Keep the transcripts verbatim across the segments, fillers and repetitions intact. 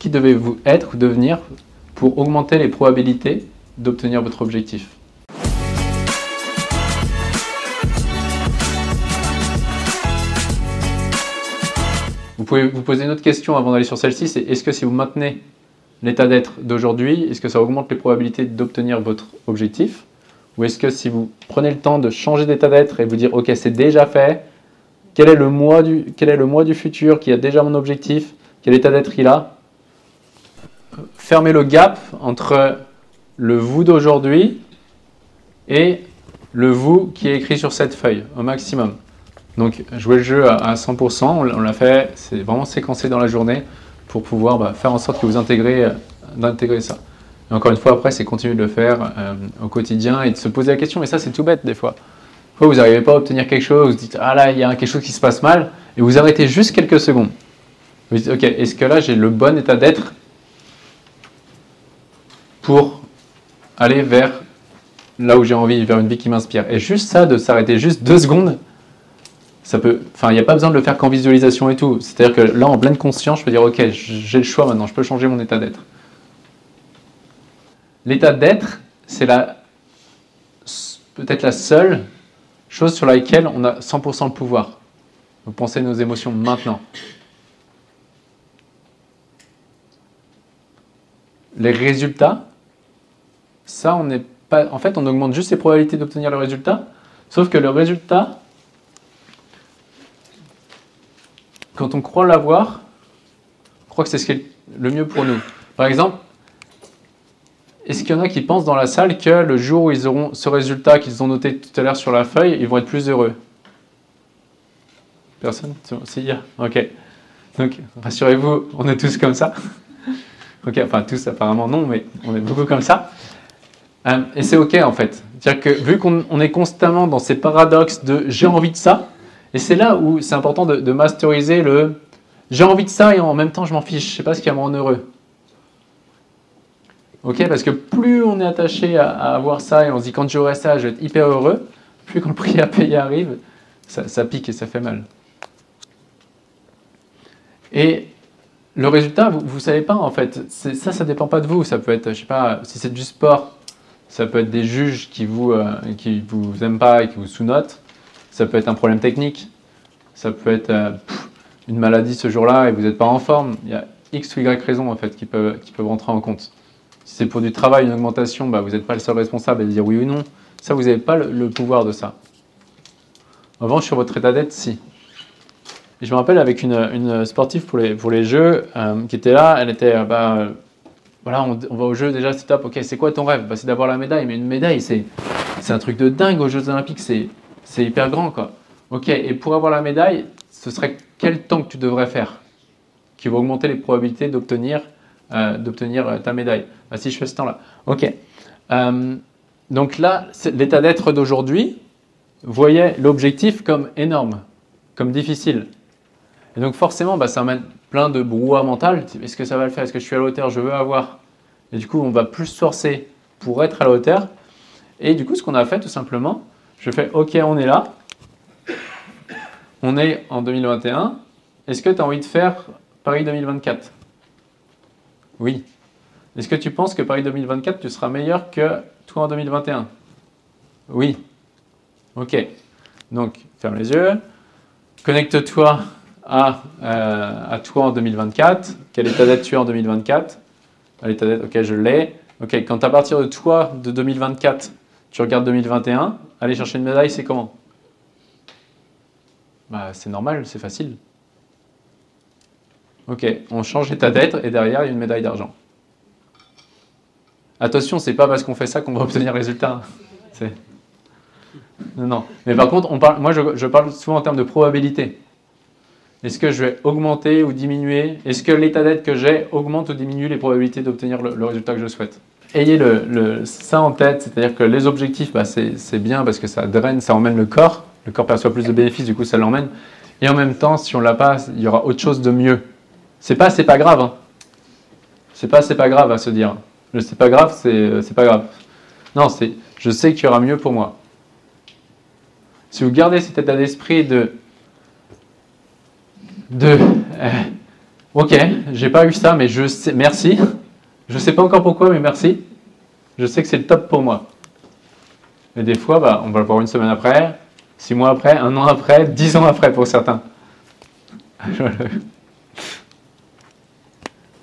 qui devez-vous être ou devenir pour augmenter les probabilités d'obtenir votre objectif? Vous pouvez vous poser une autre question avant d'aller sur celle-ci, c'est est-ce que si vous maintenez l'état d'être d'aujourd'hui, est-ce que ça augmente les probabilités d'obtenir votre objectif? Ou est-ce que si vous prenez le temps de changer d'état d'être et vous dire « Ok, c'est déjà fait, quel est le moi du, quel est le moi du futur qui a déjà mon objectif? Quel état d'être il a ?» Fermez le gap entre le vous d'aujourd'hui et le vous qui est écrit sur cette feuille au maximum. Donc, jouez le jeu à cent pour cent, on l'a fait, c'est vraiment séquencé dans la journée pour pouvoir bah, faire en sorte que vous intégrez, euh, d'intégrer ça. Et encore une fois, après, c'est continuer de le faire euh, au quotidien et de se poser la question. Et ça, c'est tout bête des fois. Des fois, vous n'arrivez pas à obtenir quelque chose, vous dites « Ah là, il y a quelque chose qui se passe mal » et vous arrêtez juste quelques secondes. Vous dites « Ok, est-ce que là, j'ai le bon état d'être pour aller vers là où j'ai envie, vers une vie qui m'inspire ?» Et juste ça, de s'arrêter juste deux secondes, ça peut, enfin, il n'y a pas besoin de le faire qu'en visualisation et tout. C'est-à-dire que là, en pleine conscience, je peux dire « Ok, j'ai le choix maintenant, je peux changer mon état d'être. » L'état d'être, c'est la, peut-être la seule chose sur laquelle on a cent pour cent le pouvoir. Vous pensez nos émotions maintenant. Les résultats, ça, on n'est pas. En fait, on augmente juste les probabilités d'obtenir le résultat, sauf que le résultat, quand on croit l'avoir, on croit que c'est ce qui est le mieux pour nous. Par exemple, est-ce qu'il y en a qui pensent dans la salle que le jour où ils auront ce résultat qu'ils ont noté tout à l'heure sur la feuille, ils vont être plus heureux? Personne? Si, il y a. Ok. Donc, rassurez-vous, on est tous comme ça. Ok, enfin tous apparemment non, mais on est beaucoup comme ça. Euh, et c'est ok en fait. C'est-à-dire que vu qu'on on est constamment dans ces paradoxes de « j'ai envie de ça », et c'est là où c'est important de, de masteriser le « j'ai envie de ça et en même temps je m'en fiche, je ne sais pas ce qui va me rendre heureux ». Okay, parce que plus on est attaché à, à avoir ça et on se dit « quand j'aurai ça, je vais être hyper heureux », plus quand le prix à payer arrive, ça, ça pique et ça fait mal. Et le résultat, vous ne savez pas en fait. C'est, ça, ça ne dépend pas de vous. Ça peut être, je sais pas, si c'est du sport, ça peut être des juges qui vous, euh, qui vous aiment pas et qui vous sous-notent. Ça peut être un problème technique. Ça peut être euh, pff, une maladie ce jour-là et vous n'êtes pas en forme. Il y a X ou Y raisons en fait qui peuvent, qui peuvent rentrer en compte. Si c'est pour du travail, une augmentation, bah, vous n'êtes pas le seul responsable à dire oui ou non. Ça, vous n'avez pas le, le pouvoir de ça. En revanche, sur votre état d'être, si. Et je me rappelle avec une, une sportive pour les, pour les jeux euh, qui était là, elle était, euh, bah, euh, voilà, on, on va au jeu déjà, c'est top, ok, c'est quoi ton rêve? Bah, c'est d'avoir la médaille, mais une médaille, c'est, c'est un truc de dingue aux Jeux Olympiques, c'est, c'est hyper grand, quoi. Ok, et pour avoir la médaille, ce serait quel temps que tu devrais faire qui va augmenter les probabilités d'obtenir, euh, d'obtenir ta médaille? Bah, si je fais ce temps-là. Ok. Euh, donc là, c'est, l'état d'être d'aujourd'hui voyait l'objectif comme énorme, comme difficile. Et donc forcément, bah, ça amène plein de brouhaha mental. Est-ce que ça va le faire? Est-ce que je suis à la hauteur? Je veux avoir. Et du coup, on va plus se forcer pour être à la hauteur. Et du coup, ce qu'on a fait tout simplement, je fais « Ok, on est là. On est en deux mille vingt et un. Est-ce que tu as envie de faire Paris deux mille vingt-quatre? Oui. Est-ce que tu penses que Paris deux mille vingt-quatre, tu seras meilleur que toi en deux mille vingt et un? Oui. Ok. Donc, ferme les yeux. Connecte-toi. À, euh, à toi en deux mille vingt-quatre, quel état d'être tu es en deux mille vingt-quatre, à l'état d'être, ok, je l'ai, ok, quand à partir de toi de deux mille vingt-quatre, tu regardes deux mille vingt et un, aller chercher une médaille, c'est comment? Bah, c'est normal, c'est facile. Ok, on change l'état d'être et derrière, il y a une médaille d'argent. Attention, c'est pas parce qu'on fait ça qu'on va obtenir le résultat. C'est... Non, non. Mais par contre, on parle... moi, je, je parle souvent en termes de probabilité. Est-ce que je vais augmenter ou diminuer? Est-ce que l'état d'être que j'ai augmente ou diminue les probabilités d'obtenir le, le résultat que je souhaite? Ayez le, le, ça en tête, c'est-à-dire que les objectifs, bah, c'est, c'est bien parce que ça draine, ça emmène le corps. Le corps perçoit plus de bénéfices, du coup ça l'emmène. Et en même temps, si on ne l'a pas, il y aura autre chose de mieux. C'est pas, c'est pas grave. Hein. C'est pas, c'est pas grave à se dire. Le c'est pas grave, c'est, c'est pas grave. Non, c'est, je sais qu'il y aura mieux pour moi. Si vous gardez cet état d'esprit de... de euh, Ok, j'ai pas eu ça, mais je sais, merci. Je sais pas encore pourquoi, mais merci. Je sais que c'est le top pour moi. Et des fois, bah, on va le voir une semaine après, six mois après, un an après, dix ans après pour certains.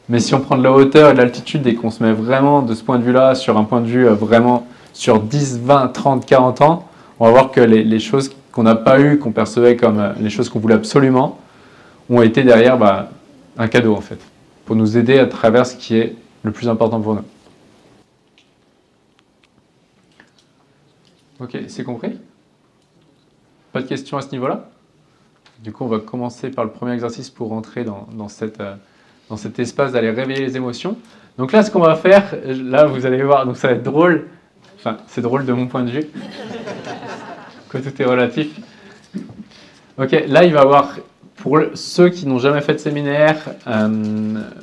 Mais si on prend de la hauteur et de l'altitude et qu'on se met vraiment de ce point de vue-là, sur un point de vue vraiment sur dix, vingt, trente, quarante ans, on va voir que les, les choses qu'on n'a pas eues, qu'on percevait comme les choses qu'on voulait absolument, ont été derrière bah, un cadeau en fait, pour nous aider à travers ce qui est le plus important pour nous. Ok, c'est compris? Pas de questions à ce niveau-là? Du coup, on va commencer par le premier exercice pour rentrer dans, dans, cette, dans cet espace d'aller réveiller les émotions. Donc là, ce qu'on va faire, là, vous allez voir, donc ça va être drôle. Enfin, c'est drôle de mon point de vue. Que tout est relatif. Ok, là, il va y avoir, pour ceux qui n'ont jamais fait de séminaire, euh,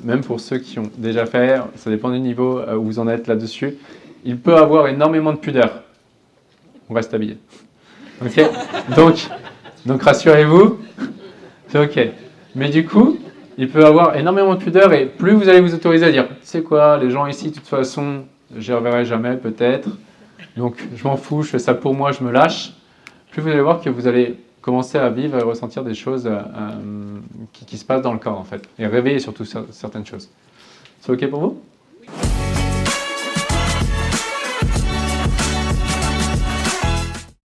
même pour ceux qui ont déjà fait, ça dépend du niveau où vous en êtes là-dessus, il peut avoir énormément de pudeur. On reste habillé. Ok, donc... Donc rassurez-vous, c'est ok. Mais du coup, il peut avoir énormément de pudeur et plus vous allez vous autoriser à dire « C'est quoi, les gens ici, de toute façon, je les reverrai jamais peut-être, donc je m'en fous, je fais ça pour moi, je me lâche », plus vous allez voir que vous allez commencer à vivre et ressentir des choses euh, qui, qui se passent dans le corps en fait, et réveiller surtout certaines choses. C'est ok pour vous ?